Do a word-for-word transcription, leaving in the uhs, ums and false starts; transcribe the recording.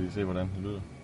Lige se hvordan det lyder.